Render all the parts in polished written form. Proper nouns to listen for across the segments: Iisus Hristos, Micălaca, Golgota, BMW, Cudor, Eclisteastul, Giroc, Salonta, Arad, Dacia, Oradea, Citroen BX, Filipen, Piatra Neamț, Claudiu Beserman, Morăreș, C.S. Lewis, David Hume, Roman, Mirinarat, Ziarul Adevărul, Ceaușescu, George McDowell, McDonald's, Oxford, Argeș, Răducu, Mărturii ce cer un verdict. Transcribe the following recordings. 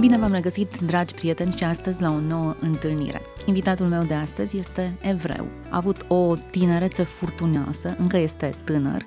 Bine v-am regăsit, dragi prieteni, și astăzi la o nouă întâlnire. Invitatul meu de astăzi este evreu. A avut o tinerețe furtunoasă, încă este tânăr,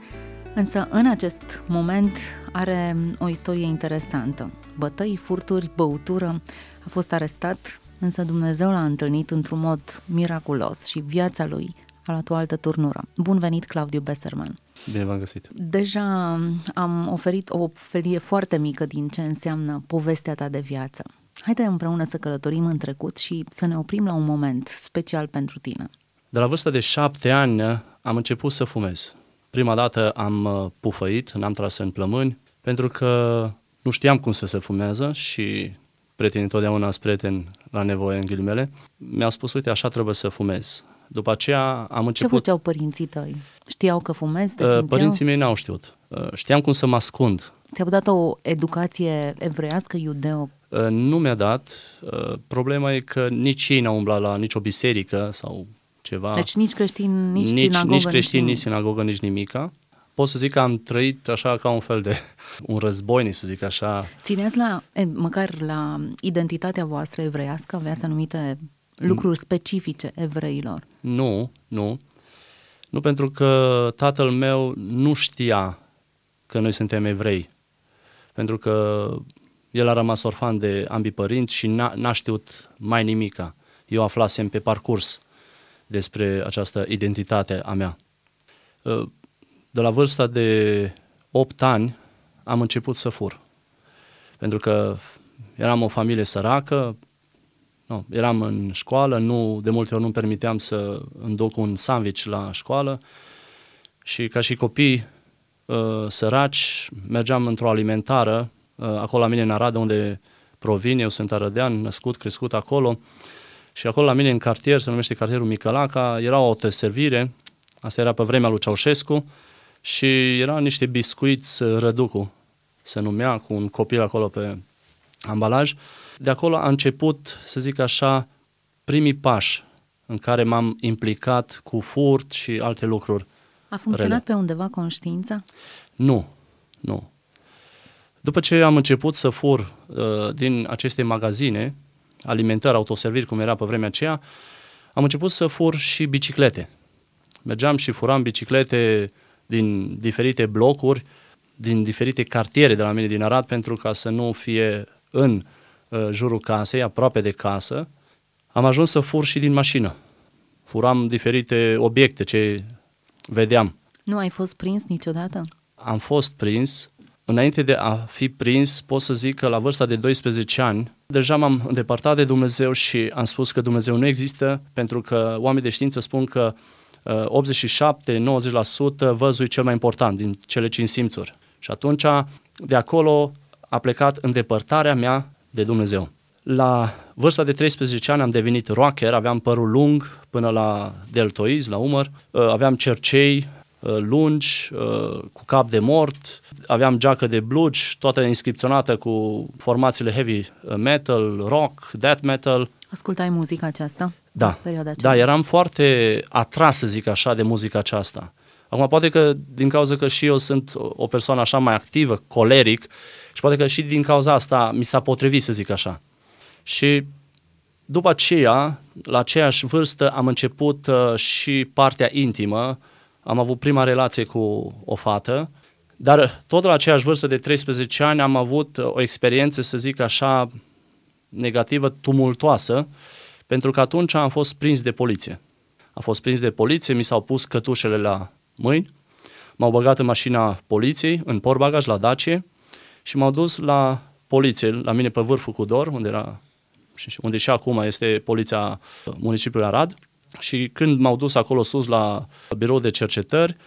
însă în acest moment are o istorie interesantă. Bătăi, furturi, băutură, a fost arestat, însă Dumnezeu l-a întâlnit într-un mod miraculos și viața lui a luat o altă turnură. Bun venit, Claudiu Beserman! Bine v-am găsit! Deja am oferit o felie foarte mică din ce înseamnă povestea ta de viață. Haide împreună să călătorim în trecut și să ne oprim la un moment special pentru tine. De la vârsta de 7 ani am început să fumez. Prima dată am pufăit, n-am tras în plămâni, pentru că nu știam cum să se fumează și prietenii totdeauna sunt prieteni la nevoie, în ghilimele. Mi-au spus, uite, așa trebuie să fumez. După aceea am început... Ce făceau părinții tăi? Știau că fumezi? Părinții mei n-au știut. Știam cum să mă ascund. Ți-a dat o educație evreiască, iudeo? Nu mi-a dat. Problema e că nici ei n-au umblat la nicio biserică sau ceva. Deci nici creștin, nici sinagogă? Nici creștin, nici sinagogă, nici nimica. Pot să zic că am trăit așa ca un fel de un războinic, să zic așa. Țineți măcar la identitatea voastră evreiască? Aveați anumite lucruri specifice evreilor? Nu. Nu, pentru că tatăl meu nu știa că noi suntem evrei. Pentru că el a rămas orfan de ambii părinți și n-a știut mai nimica. Eu aflasem pe parcurs despre această identitate a mea. De la vârsta de 8 ani am început să fur. Pentru că eram o familie săracă, eram în școală, de multe ori nu-mi permiteam să îmi duc un sandwich la școală și ca și copii săraci mergeam într-o alimentară, acolo la mine în Arad, unde provin, eu sunt arădean, născut, crescut acolo și acolo la mine în cartier, se numește cartierul Micălaca, era o autoservire, asta era pe vremea lui Ceaușescu și era niște biscuiți Răducu, se numea, cu un copil acolo pe ambalaj. De acolo a început, să zic așa, primii pași în care m-am implicat cu furt și alte lucruri. A funcționat rele. Pe undeva conștiința? Nu. După ce am început să fur din aceste magazine, alimentări, autoserviri, cum era pe vremea aceea, am început să fur și biciclete. Mergeam și furam biciclete din diferite blocuri, din diferite cartiere de la mine din Arad, pentru ca să nu fie în jurul casei, aproape de casă. Am ajuns să fur și din mașină. Furam diferite obiecte ce vedeam. Nu ai fost prins niciodată? Am fost prins. Înainte de a fi prins, pot să zic că la vârsta de 12 ani, deja m-am îndepărtat de Dumnezeu și am spus că Dumnezeu nu există, pentru că oamenii de știință spun că 87-90% văzul e cel mai important din cele 5 simțuri. Și atunci, de acolo a plecat îndepărtarea mea de Dumnezeu. La vârsta de 13 ani am devenit rocker, aveam părul lung până la deltoizi, la umăr, aveam cercei lungi, cu cap de mort, aveam geacă de blugi, toată inscripționată cu formațiile heavy metal, rock, death metal. Ascultai muzica aceasta? Da, eram foarte atras, să zic așa, de muzica aceasta. Acum, poate că din cauza că și eu sunt o persoană așa mai activă, coleric, și poate că și din cauza asta mi s-a potrivit, să zic așa. Și după aceea, la aceeași vârstă, am început și partea intimă. Am avut prima relație cu o fată, dar tot la aceeași vârstă de 13 ani am avut o experiență, să zic așa, negativă, tumultoasă, pentru că atunci am fost prins de poliție. Am fost prins de poliție, mi s-au pus cătușele la mâini, m-au băgat în mașina poliției, în portbagaj, la Dacie, și m-au dus la poliție, la mine pe vârful Cudor, unde și acum este poliția municipiului Arad. Și când m-au dus acolo sus la birou de cercetări,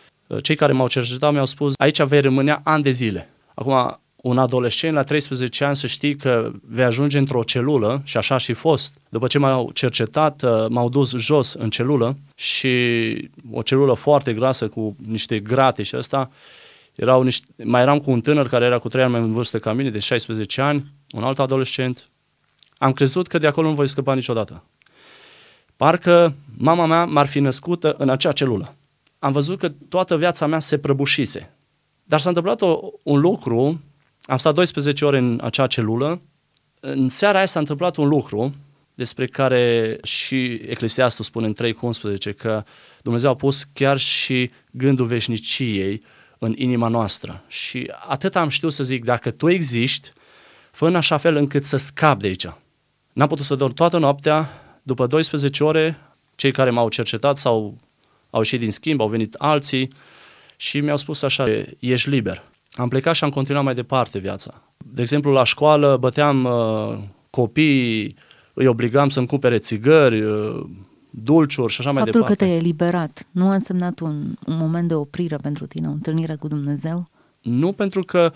cei care m-au cercetat mi-au spus, aici vei rămânea ani de zile. Acum, un adolescent la 13 ani să știi că vei ajunge într-o celulă, și așa și fost. După ce m-au cercetat, m-au dus jos în celulă și o celulă foarte grasă cu niște grate și ăsta, mai eram cu un tânăr care era cu 3 ani mai în vârstă ca mine, de 16 ani, un alt adolescent. Am crezut că de acolo nu voi scăpa niciodată. Parcă mama mea m-ar fi născută în acea celulă. Am văzut că toată viața mea se prăbușise. Dar s-a întâmplat un lucru, am stat 12 ore în acea celulă, în seara aia s-a întâmplat un lucru despre care și Eclisteastul spune în 3:11 că Dumnezeu a pus chiar și gândul veșniciei în inima noastră. Și atât am știut să zic, dacă tu existi, fă în așa fel încât să scap de aici. N-am putut să dorm toată noaptea, după 12 ore, cei care m-au cercetat au ieșit din schimb, au venit alții și mi-au spus așa, ești liber. Am plecat și am continuat mai departe viața. De exemplu, la școală băteam copiii, îi obligam să-mi cumpere țigări, dulciuri și așa mai departe. Faptul că te-ai eliberat nu a însemnat un moment de oprire pentru tine, o întâlnire cu Dumnezeu? Nu, pentru că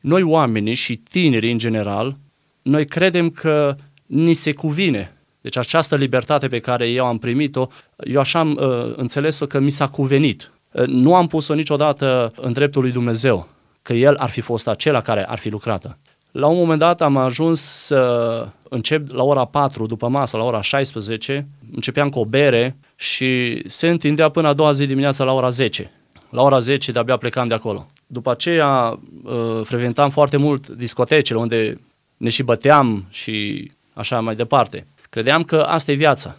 noi oamenii și tinerii în general, noi credem că ni se cuvine. Deci această libertate pe care eu am primit-o, eu așa am înțeles-o că mi s-a cuvenit. Nu am pus-o niciodată în dreptul lui Dumnezeu, că El ar fi fost acela care ar fi lucrat. La un moment dat am ajuns să încep la ora 4 după masă, la ora 16, începeam cu o bere și se întindea până a doua zi dimineața la ora 10. La ora 10 de-abia plecam de acolo. După aceea frecventam foarte mult discotecele unde ne și băteam și așa mai departe. Credeam că asta e viața.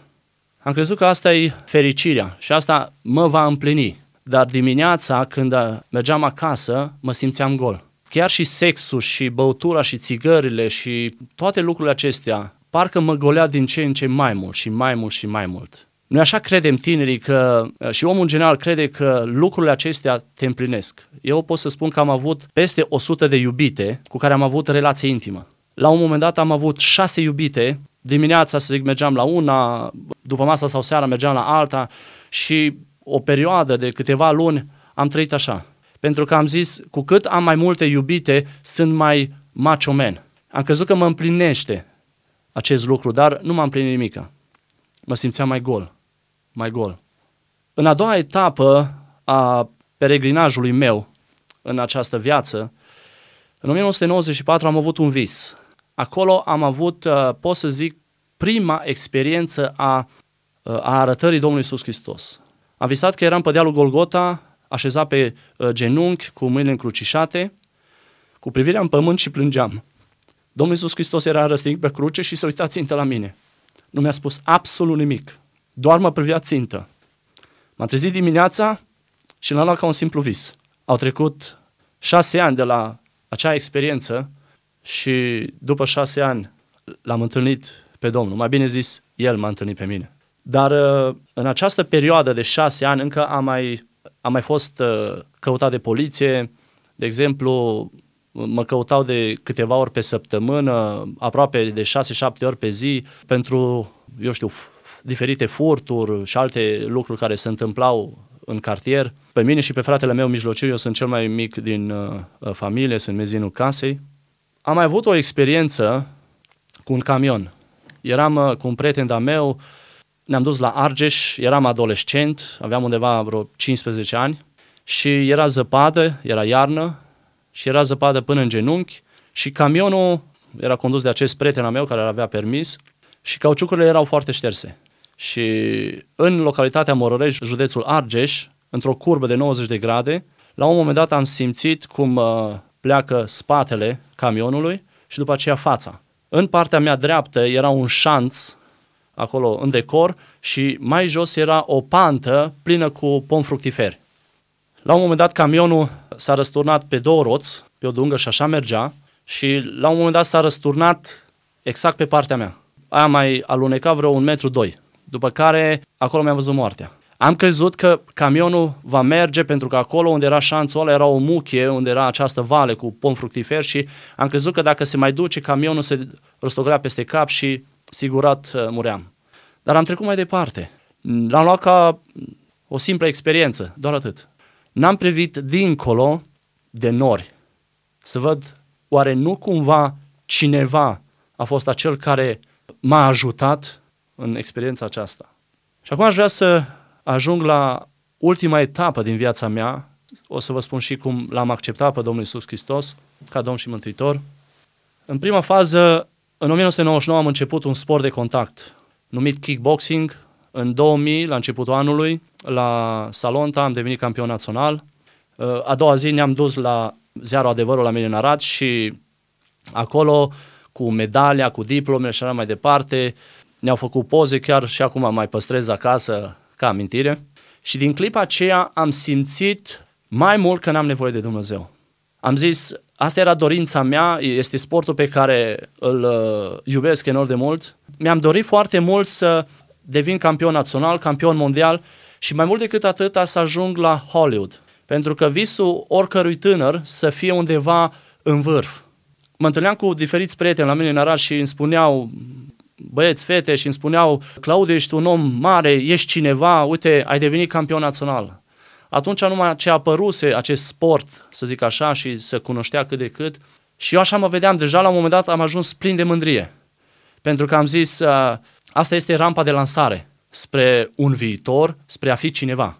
Am crezut că asta e fericirea și asta mă va împlini. Dar dimineața, când mergeam acasă, mă simțeam gol. Chiar și sexul și băutura și țigările și toate lucrurile acestea parcă mă golea din ce în ce mai mult și mai mult și mai mult. Noi așa credem tinerii că, și omul în general crede că lucrurile acestea te împlinesc. Eu pot să spun că am avut peste 100 de iubite cu care am avut relație intimă. La un moment dat am avut 6 iubite, dimineața, să zic, mergeam la una, după masa sau seara mergeam la alta și o perioadă de câteva luni am trăit așa. Pentru că am zis, cu cât am mai multe iubite, sunt mai macho man. Am crezut că mă împlinește acest lucru, dar nu m-a împlinit nimica. Mă simțeam mai gol, mai gol. În a doua etapă a peregrinajului meu în această viață, în 1994 am avut un vis. Acolo am avut, pot să zic, prima experiență a arătării Domnului Iisus Hristos. Am visat că eram pe dealul Golgota, așezat pe genunchi, cu mâinile încrucișate, cu privirea în pământ și plângeam. Domnul Iisus Hristos era răstignit pe cruce și se uita țintă la mine. Nu mi-a spus absolut nimic, doar mă privea țintă. M-am trezit dimineața și l-am luat ca un simplu vis. Au trecut 6 ani de la acea experiență și după 6 ani l-am întâlnit pe Domnul. Mai bine zis, El m-a întâlnit pe mine. Dar în această perioadă de 6 ani încă am mai fost căutat de poliție. De exemplu, mă căutau de câteva ori pe săptămână, aproape de 6-7 ori pe zi, pentru, eu știu, diferite furturi și alte lucruri care se întâmplau în cartier. Pe mine și pe fratele meu mijlociu, eu sunt cel mai mic din familie, sunt mezinul casei. Am mai avut o experiență cu un camion. Eram cu un prieten de-a meu, ne-am dus la Argeș, eram adolescent, aveam undeva vreo 15 ani și era zăpadă, era iarnă și era zăpadă până în genunchi și camionul era condus de acest prieten al meu care avea permis și cauciucurile erau foarte șterse. Și în localitatea Morăreș, județul Argeș, într-o curbă de 90 de grade, la un moment dat am simțit cum pleacă spatele camionului și după aceea fața. În partea mea dreaptă era un șanț acolo în decor și mai jos era o pantă plină cu pomi fructiferi. La un moment dat camionul s-a răsturnat pe 2 roți, pe o dungă și așa mergea și la un moment dat s-a răsturnat exact pe partea mea. Aia mai alunecat vreo 1,2 m, după care acolo mi-am văzut moartea. Am crezut că camionul va merge pentru că acolo unde era șanțul ăla era o muchie, unde era această vale cu pomi fructiferi și am crezut că dacă se mai duce camionul se răstogolea peste cap și sigurat muream. Dar am trecut mai departe. L-am luat ca o simplă experiență, doar atât. N-am privit dincolo de nori să văd oare nu cumva cineva a fost acel care m-a ajutat în experiența aceasta? Și acum aș vrea să ajung la ultima etapă din viața mea. O să vă spun și cum l-am acceptat pe Domnul Iisus Hristos ca Domn și Mântuitor. În prima fază, în 1999 am început un sport de contact numit kickboxing. În 2000, la începutul anului, la Salonta am devenit campion național. A doua zi ne-am dus la Ziarul Adevărul la Mirinarat și acolo cu medalia, cu diplome și așa mai departe, ne-au făcut poze, chiar și acum mai păstrez acasă ca amintire. Și din clipa aceea am simțit mai mult că n-am nevoie de Dumnezeu. Am zis, asta era dorința mea, este sportul pe care îl iubesc enorm de mult. Mi-am dorit foarte mult să devin campion național, campion mondial și mai mult decât atât să ajung la Hollywood. Pentru că visul oricărui tânăr să fie undeva în vârf. Mă întâlneam cu diferiți prieteni la mine în Arad și îmi spuneau, băieți, fete, și îmi spuneau, Claudiu, ești un om mare, ești cineva, uite, ai devenit campion național. Atunci numai ce apăruse acest sport, să zic așa, și se cunoștea cât de cât, și eu așa mă vedeam, deja la un moment dat am ajuns plin de mândrie. Pentru că am zis, asta este rampa de lansare spre un viitor, spre a fi cineva.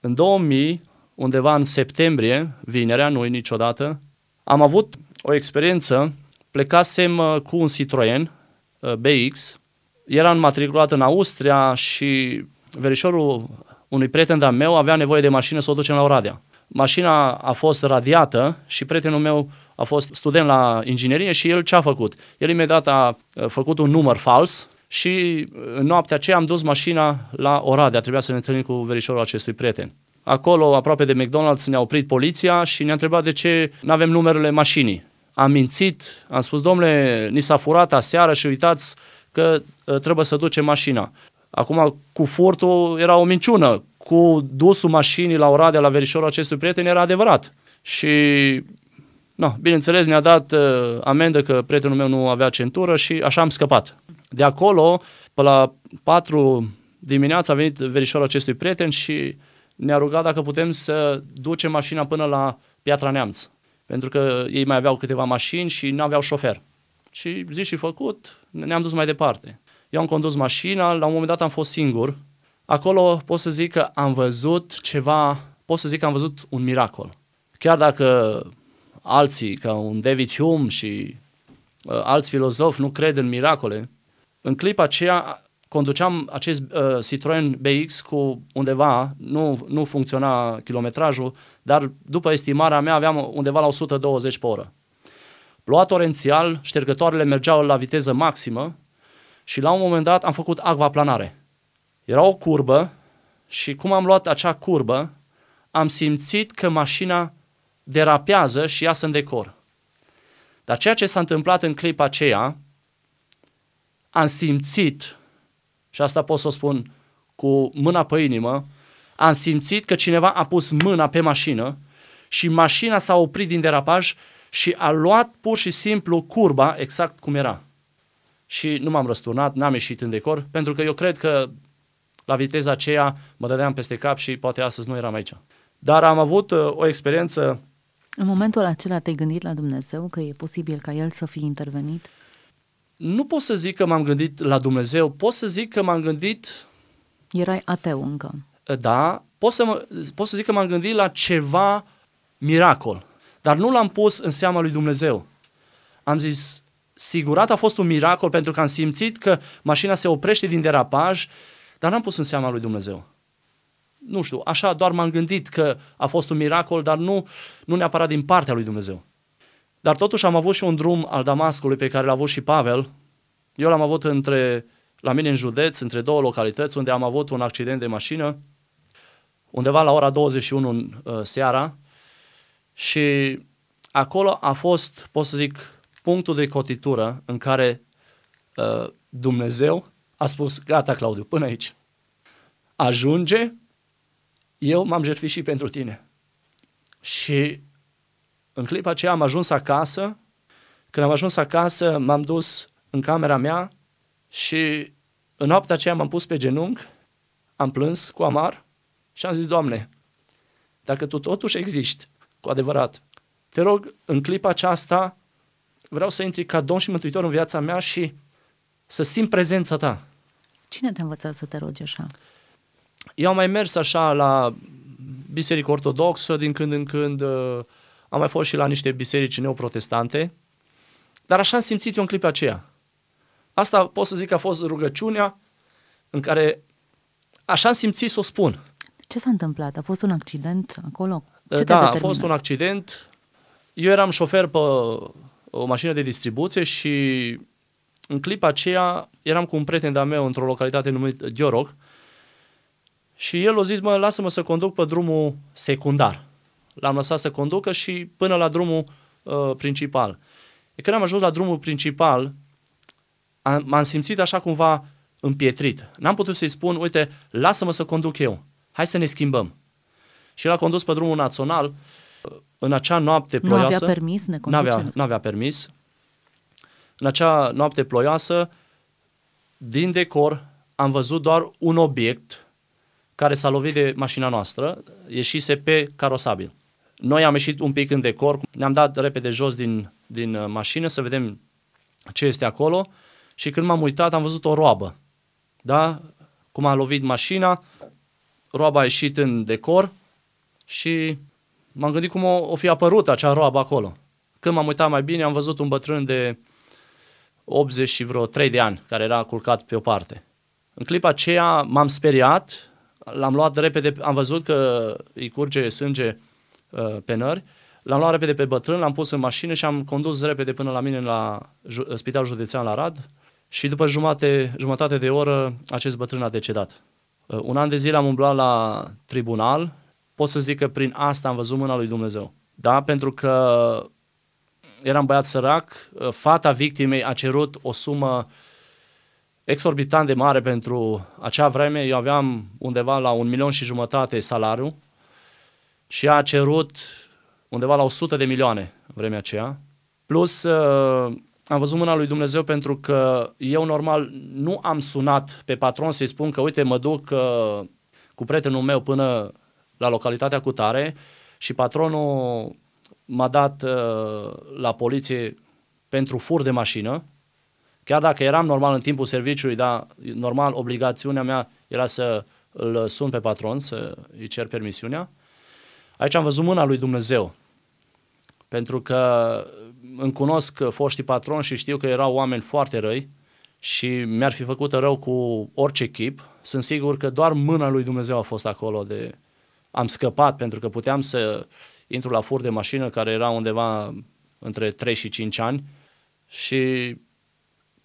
În 2000, undeva în septembrie, vinerea, nu-i niciodată, am avut o experiență, plecasem cu un Citroen BX, eram matriculat în Austria și verișorul unui prieten de-al meu avea nevoie de mașină să o ducem la Oradea. Mașina a fost radiată și prietenul meu a fost student la inginerie și el ce a făcut? El imediat a făcut un număr fals și în noaptea aceea am dus mașina la Oradea, trebuia să ne întâlnim cu verișorul acestui prieten. Acolo, aproape de McDonald's, ne-a oprit poliția și ne-a întrebat de ce nu avem numerele mașinii. Am mințit, am spus, domnule, ni s-a furat aseară și uitați că trebuie să ducem mașina. Acum, cu furtul era o minciună, cu dusul mașinii la Oradea, la verișorul acestui prieten, era adevărat. Și, no, bineînțeles, ne-a dat amendă că prietenul meu nu avea centură și așa am scăpat. De acolo, pe la 4 dimineața, a venit verișorul acestui prieten și ne-a rugat dacă putem să ducem mașina până la Piatra Neamț. Pentru că ei mai aveau câteva mașini și nu aveau șofer. Și zi și făcut, ne-am dus mai departe. Eu am condus mașina, la un moment dat am fost singur. Acolo pot să zic că am văzut ceva, pot să zic că am văzut un miracol. Chiar dacă alții, ca un David Hume și alți filozofi, nu cred în miracole, în clipa aceea conduceam acest Citroen BX cu undeva, nu funcționa kilometrajul, dar după estimarea mea aveam undeva la 120 pe oră. Ploua torențial, ștergătoarele mergeau la viteză maximă și la un moment dat am făcut acvaplanare. Era o curbă și cum am luat acea curbă, am simțit că mașina derapează și iasă în decor. Dar ceea ce s-a întâmplat în clipa aceea, am simțit, și asta pot să o spun cu mâna pe inimă, am simțit că cineva a pus mâna pe mașină și mașina s-a oprit din derapaj și a luat pur și simplu curba exact cum era. Și nu m-am răsturnat, n-am ieșit în decor, pentru că eu cred că la viteza aceea mă dădeam peste cap și poate astăzi nu eram aici. Dar am avut o experiență... În momentul acela te-ai gândit la Dumnezeu că e posibil ca El să fie intervenit? Nu pot să zic că m-am gândit la Dumnezeu, pot să zic că m-am gândit... Erai ateu încă. Da, pot să zic că m-am gândit la ceva miracol, dar nu l-am pus în seama lui Dumnezeu. Am zis, sigurat a fost un miracol pentru că am simțit că mașina se oprește din derapaj, dar n-am pus în seama lui Dumnezeu. Nu știu, așa doar m-am gândit că a fost un miracol, dar nu neapărat din partea lui Dumnezeu. Dar totuși am avut și un drum al Damascului pe care l-a avut și Pavel. Eu l-am avut la mine în județ, între două localități, unde am avut un accident de mașină, undeva la ora 21 seara. Și acolo a fost, pot să zic, punctul de cotitură în care Dumnezeu a spus, gata, Claudiu, până aici. Ajunge, eu m-am jertfit și pentru tine. Și... în clipa aceea am ajuns acasă, când am ajuns acasă m-am dus în camera mea și în noaptea aceea m-am pus pe genunchi, am plâns cu amar și am zis, Doamne, dacă Tu totuși existi, cu adevărat, te rog, în clipa aceasta vreau să intri ca Domn și Mântuitor în viața mea și să simt prezența ta. Cine te-a învățat să te rogi așa? Eu am mai mers așa la biserică ortodoxă, din când în când am mai fost și la niște biserici neoprotestante, dar așa am simțit eu în clipa aceea. Asta pot să zic că a fost rugăciunea în care așa am simțit să o spun. Ce s-a întâmplat? A fost un accident acolo? Ce da, a fost un accident. Eu eram șofer pe o mașină de distribuție și în clipa aceea eram cu un prieten de-a meu într-o localitate numită Giroc și el a zis, mă, lasă-mă să conduc pe drumul secundar. L-am lăsat să conducă și până la drumul principal. Când am ajuns la drumul principal, m-am simțit așa cumva împietrit. N-am putut să-i spun, uite, lasă-mă să conduc eu, hai să ne schimbăm. Și el a condus pe drumul național, în acea noapte ploioasă. Nu avea permis de conducere? N-avea permis. În acea noapte ploioasă, din decor, am văzut doar un obiect care s-a lovit de mașina noastră, ieșise pe carosabil. Noi am ieșit un pic în decor, ne-am dat repede jos din mașină să vedem ce este acolo și când m-am uitat am văzut o roabă. Da? Cum a lovit mașina, roaba a ieșit în decor și m-am gândit cum o fi apărut acea roabă acolo. Când m-am uitat mai bine am văzut un bătrân de 80 și vreo 3 de ani care era culcat pe o parte. În clipa aceea m-am speriat, l-am luat repede, am văzut că îi curge sânge pe nări, l-am luat repede pe bătrân, l-am pus în mașină și am condus repede până la mine la Spitalul Județean la Arad și după jumătate de oră acest bătrân a decedat. Un an de zile am umblat la tribunal, pot să zic că prin asta am văzut mâna lui Dumnezeu. Da? Pentru că eram băiat sărac, fata victimei a cerut o sumă exorbitant de mare pentru acea vreme, eu aveam undeva la 1,5 milion salariu și a cerut undeva la 100 de milioane în vremea aceea. Plus, am văzut mâna lui Dumnezeu pentru că eu normal nu am sunat pe patron să-i spun că uite mă duc cu prietenul meu până la localitatea cutare și patronul m-a dat la poliție pentru fur de mașină. Chiar dacă eram normal în timpul serviciului, dar normal obligațiunea mea era să îl sun pe patron, să îi cer permisiunea. Aici am văzut mâna lui Dumnezeu, pentru că îmi cunosc foștii patroni și știu că erau oameni foarte răi și mi-ar fi făcut rău cu orice chip. Sunt sigur că doar mâna lui Dumnezeu a fost acolo. Am scăpat pentru că puteam să intru la fur de mașină care era undeva între 3 și 5 ani și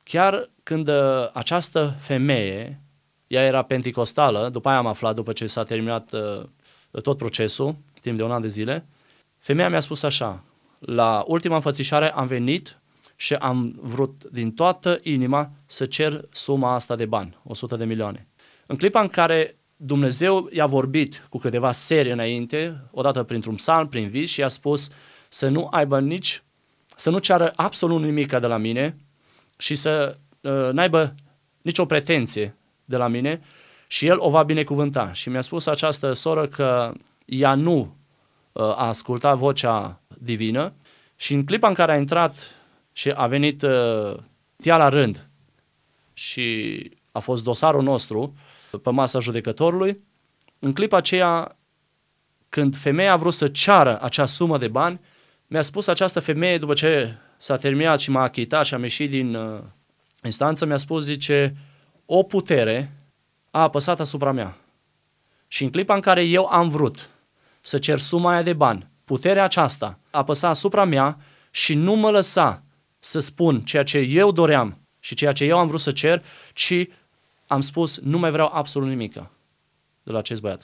chiar când această femeie, ea era penticostală, după aia am aflat după ce s-a terminat tot procesul, timp de un an de zile, femeia mi-a spus așa, la ultima înfățișare am venit și am vrut din toată inima să cer suma asta de bani, 100 de milioane. În clipa în care Dumnezeu i-a vorbit cu câteva seri înainte, odată printr-un psalm, prin vis și i-a spus să nu aibă să nu ceară absolut nimica de la mine și să n-aibă nicio pretenție de la mine și el o va binecuvânta. Și mi-a spus această soră că ea nu a ascultat vocea divină și în clipa în care a intrat și a venit ea la rând și a fost dosarul nostru pe masa judecătorului, în clipa aceea, când femeia a vrut să ceară acea sumă de bani, mi-a spus această femeie, după ce s-a terminat și m-a achitat și am ieșit din instanță, mi-a spus, zice, o putere a apăsat asupra mea. Și în clipa în care eu am vrut să cer suma aia de bani, puterea aceasta apăsa asupra mea și nu mă lăsa să spun ceea ce eu doream și ceea ce eu am vrut să cer, ci am spus, nu mai vreau absolut nimica de la acest băiat.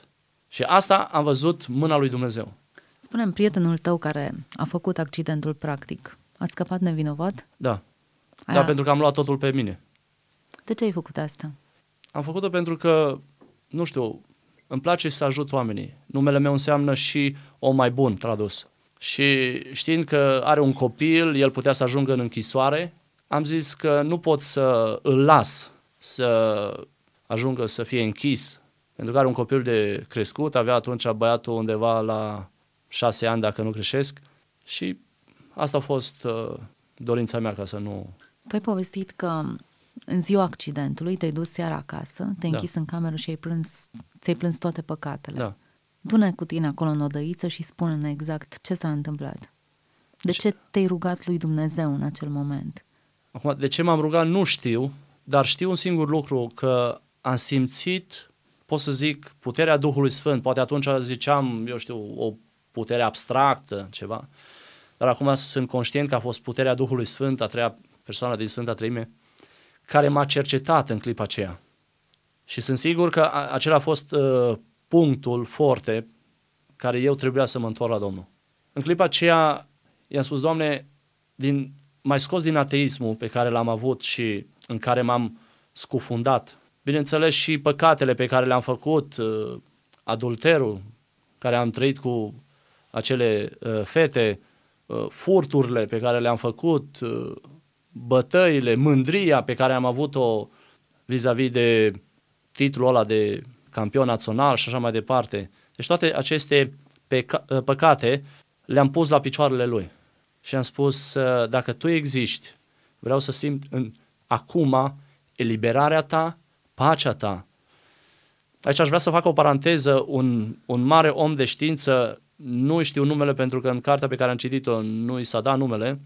Și asta am văzut mâna lui Dumnezeu. Spune-mi, prietenul tău care a făcut accidentul practic, a scăpat nevinovat? Da. Da, pentru că am luat totul pe mine. De ce ai făcut asta? Am făcut-o pentru că, nu știu, îmi place să ajut oamenii. Numele meu înseamnă și om mai bun, tradus. Și știind că are un copil, el putea să ajungă în închisoare, am zis că nu pot să îl las să ajungă să fie închis, pentru că are un copil de crescut, avea atunci băiatul undeva la 6 ani, dacă nu greșesc, Și asta a fost dorința mea, ca să nu... Tu ai povestit că în ziua accidentului te-ai dus seara acasă, te-ai închis în cameră și ți-ai plâns toate păcatele. Da. Du-ne cu tine acolo în odăiță și spune-ne exact ce s-a întâmplat. De ce te-ai rugat lui Dumnezeu în acel moment? Acum, de ce m-am rugat nu știu, dar știu un singur lucru, că am simțit, pot să zic, puterea Duhului Sfânt. Poate atunci ziceam, eu știu, o putere abstractă, ceva, dar acum sunt conștient că a fost puterea Duhului Sfânt, a treia persoană din Sfânta Treime, care m-a cercetat în clipa aceea. Și sunt sigur că acela a fost punctul forte care eu trebuia să mă întorc la Domnul. În clipa aceea i-am spus, Doamne, m-ai scos din ateismul pe care l-am avut și în care m-am scufundat. Bineînțeles și păcatele pe care le-am făcut, adulterul care am trăit cu acele fete, furturile pe care le-am făcut, bătăile, mândria pe care am avut-o vis-a-vis de titlul ăla de campion național și așa mai departe. Deci toate aceste păcate le-am pus la picioarele lui și am spus, dacă tu existi, vreau să simt acum eliberarea ta, pacea ta. Aici aș vrea să fac o paranteză, un mare om de știință, nu știu numele pentru că în cartea pe care am citit-o nu i s-a dat numele,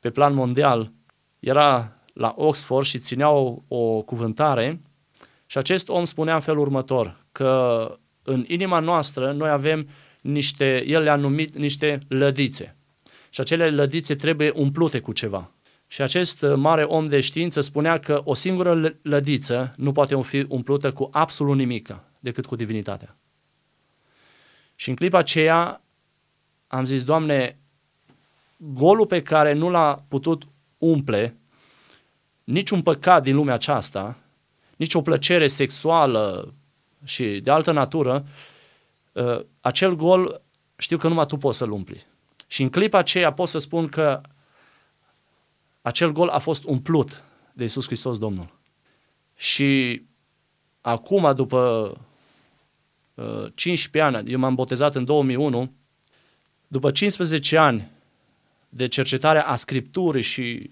pe plan mondial, era la Oxford și ținea o cuvântare și acest om spunea în felul următor, că în inima noastră noi avem niște, el le-a numit niște lădițe și acele lădițe trebuie umplute cu ceva. Și acest mare om de știință spunea că o singură lădiță nu poate fi umplută cu absolut nimic decât cu divinitatea. Și în clipa aceea am zis, Doamne, golul pe care nu l-a putut umple niciun păcat din lumea aceasta, nici o plăcere sexuală și de altă natură, acel gol știu că numai Tu poți să-l umpli. Și în clipa aceea pot să spun că acel gol a fost umplut de Iisus Hristos Domnul. Și acum, după 15 ani, eu m-am botezat în 2001, după 15 ani de cercetarea a Scripturii și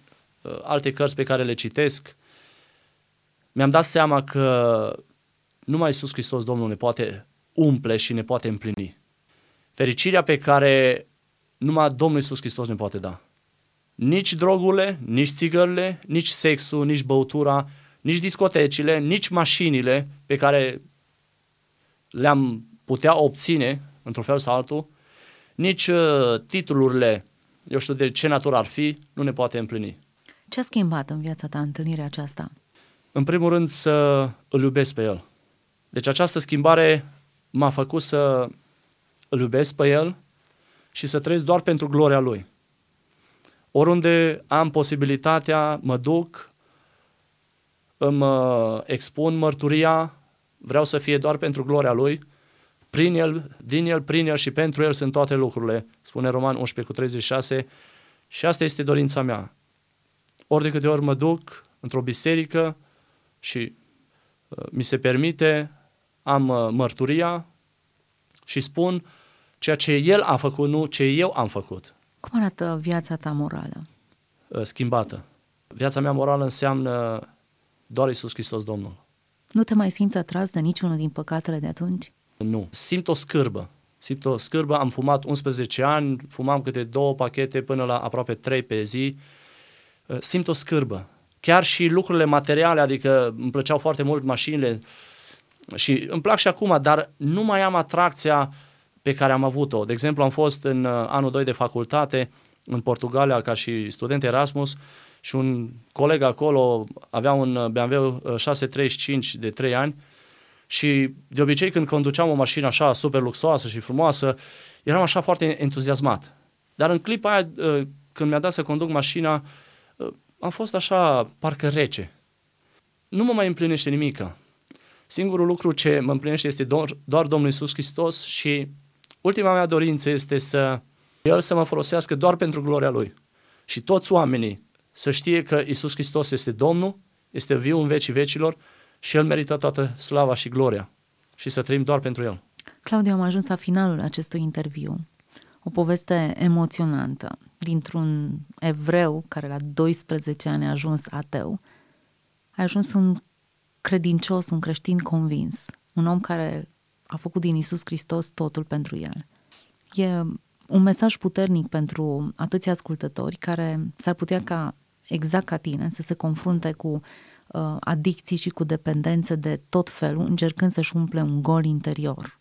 alte cărți pe care le citesc, mi-am dat seama că numai Iisus Hristos Domnul ne poate umple și ne poate împlini. Fericirea pe care numai Domnul Iisus Hristos ne poate da. Nici drogurile, nici țigările, nici sexul, nici băutura, nici discotecile, nici mașinile pe care le-am putea obține, într-un fel sau altul, nici titlurile, eu știu de ce natură ar fi, nu ne poate împlini. Ce a schimbat în viața ta întâlnirea aceasta? În primul rând să îl iubesc pe el. Deci această schimbare m-a făcut să îl iubesc pe el și să trăiesc doar pentru gloria lui. Oriunde am posibilitatea, mă duc, îmi expun mărturia, vreau să fie doar pentru gloria lui, prin el, din el, prin el și pentru el sunt toate lucrurile, spune Roman 11:36 și asta este dorința mea. Ori de câte ori mă duc într-o biserică și mi se permite, am mărturia și spun ceea ce el a făcut, nu ce eu am făcut. Cum arată viața ta morală? Schimbată. Viața mea morală înseamnă doar Iisus Hristos Domnul. Nu te mai simți atras de niciunul din păcatele de atunci? Nu. Simt o scârbă. Am fumat 11 ani, fumam câte 2 pachete până la aproape 3 pe zi. Simt o scârbă. Chiar și lucrurile materiale, adică îmi plăceau foarte mult mașinile și îmi plac și acum, dar nu mai am atracția pe care am avut-o. De exemplu, am fost în anul 2 de facultate în Portugalia ca și student Erasmus și un coleg acolo avea un BMW 635 de 3 ani și de obicei când conduceam o mașină așa super luxoasă și frumoasă, eram așa foarte entuziasmat. Dar în clipa aia, când mi-a dat să conduc mașina, am fost așa parcă rece. Nu mă mai împlinește nimica. Singurul lucru ce mă împlinește este doar Domnul Iisus Hristos și ultima mea dorință este să el să mă folosească doar pentru gloria lui. Și toți oamenii să știe că Iisus Hristos este Domnul, este viu în vecii vecilor și el merită toată slava și gloria și să trăim doar pentru el. Claudiu, am ajuns la finalul acestui interviu. O o poveste emoționantă dintr-un evreu care la 12 ani a ajuns ateu, a ajuns un credincios, un creștin convins, un om care a făcut din Iisus Hristos totul pentru el. E un mesaj puternic pentru atâția ascultători care s-ar putea ca, exact ca tine, să se confrunte cu adicții și cu dependențe de tot felul, încercând să-și umple un gol interior.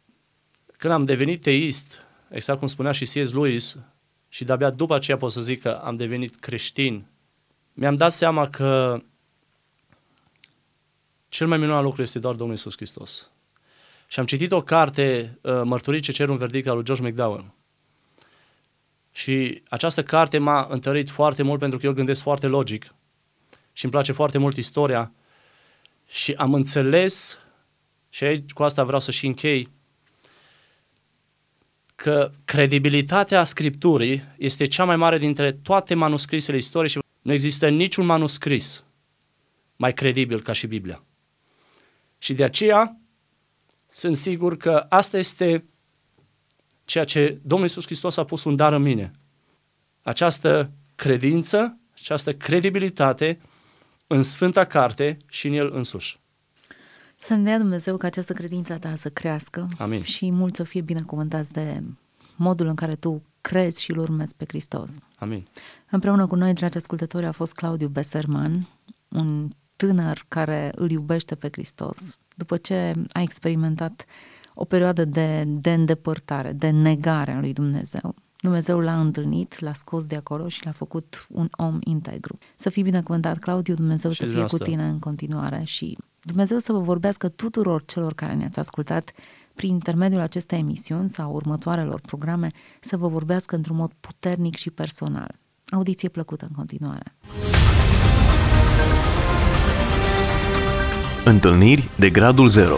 Când am devenit teist, exact cum spunea și C.S. Lewis, și de-abia după aceea pot să zic că am devenit creștin, mi-am dat seama că cel mai minunat lucru este doar Domnul Iisus Hristos. Și am citit o carte, Mărturii ce cer un verdict, al lui George McDowell. Și această carte m-a întărit foarte mult pentru că eu gândesc foarte logic și îmi place foarte mult istoria și am înțeles, și aici cu asta vreau să și închei, că credibilitatea Scripturii este cea mai mare dintre toate manuscrisele istoriei și nu există niciun manuscris mai credibil ca și Biblia. Și de aceea sunt sigur că asta este ceea ce Domnul Iisus Hristos a pus un dar în mine. Această credință, această credibilitate în Sfânta Carte și în El însuși. Să ne dea Dumnezeu ca această credință ta să crească. Amin. Și mulți să fie binecuvântați de modul în care tu crezi și îl urmezi pe Hristos. Amin. Împreună cu noi, dragi ascultători, a fost Claudiu Beserman, un tânăr care îl iubește pe Hristos. După ce a experimentat o perioadă de îndepărtare, de negare a lui Dumnezeu, Dumnezeu l-a întâlnit, l-a scos de acolo și l-a făcut un om integru. Să fii binecuvântat, Claudiu, Dumnezeu să fie cu tine în continuare și Dumnezeu să vă vorbească tuturor celor care ne-ați ascultat prin intermediul acestei emisiuni sau următoarelor programe, să vă vorbească într-un mod puternic și personal. Audiție plăcută în continuare! Întâlniri de gradul 0.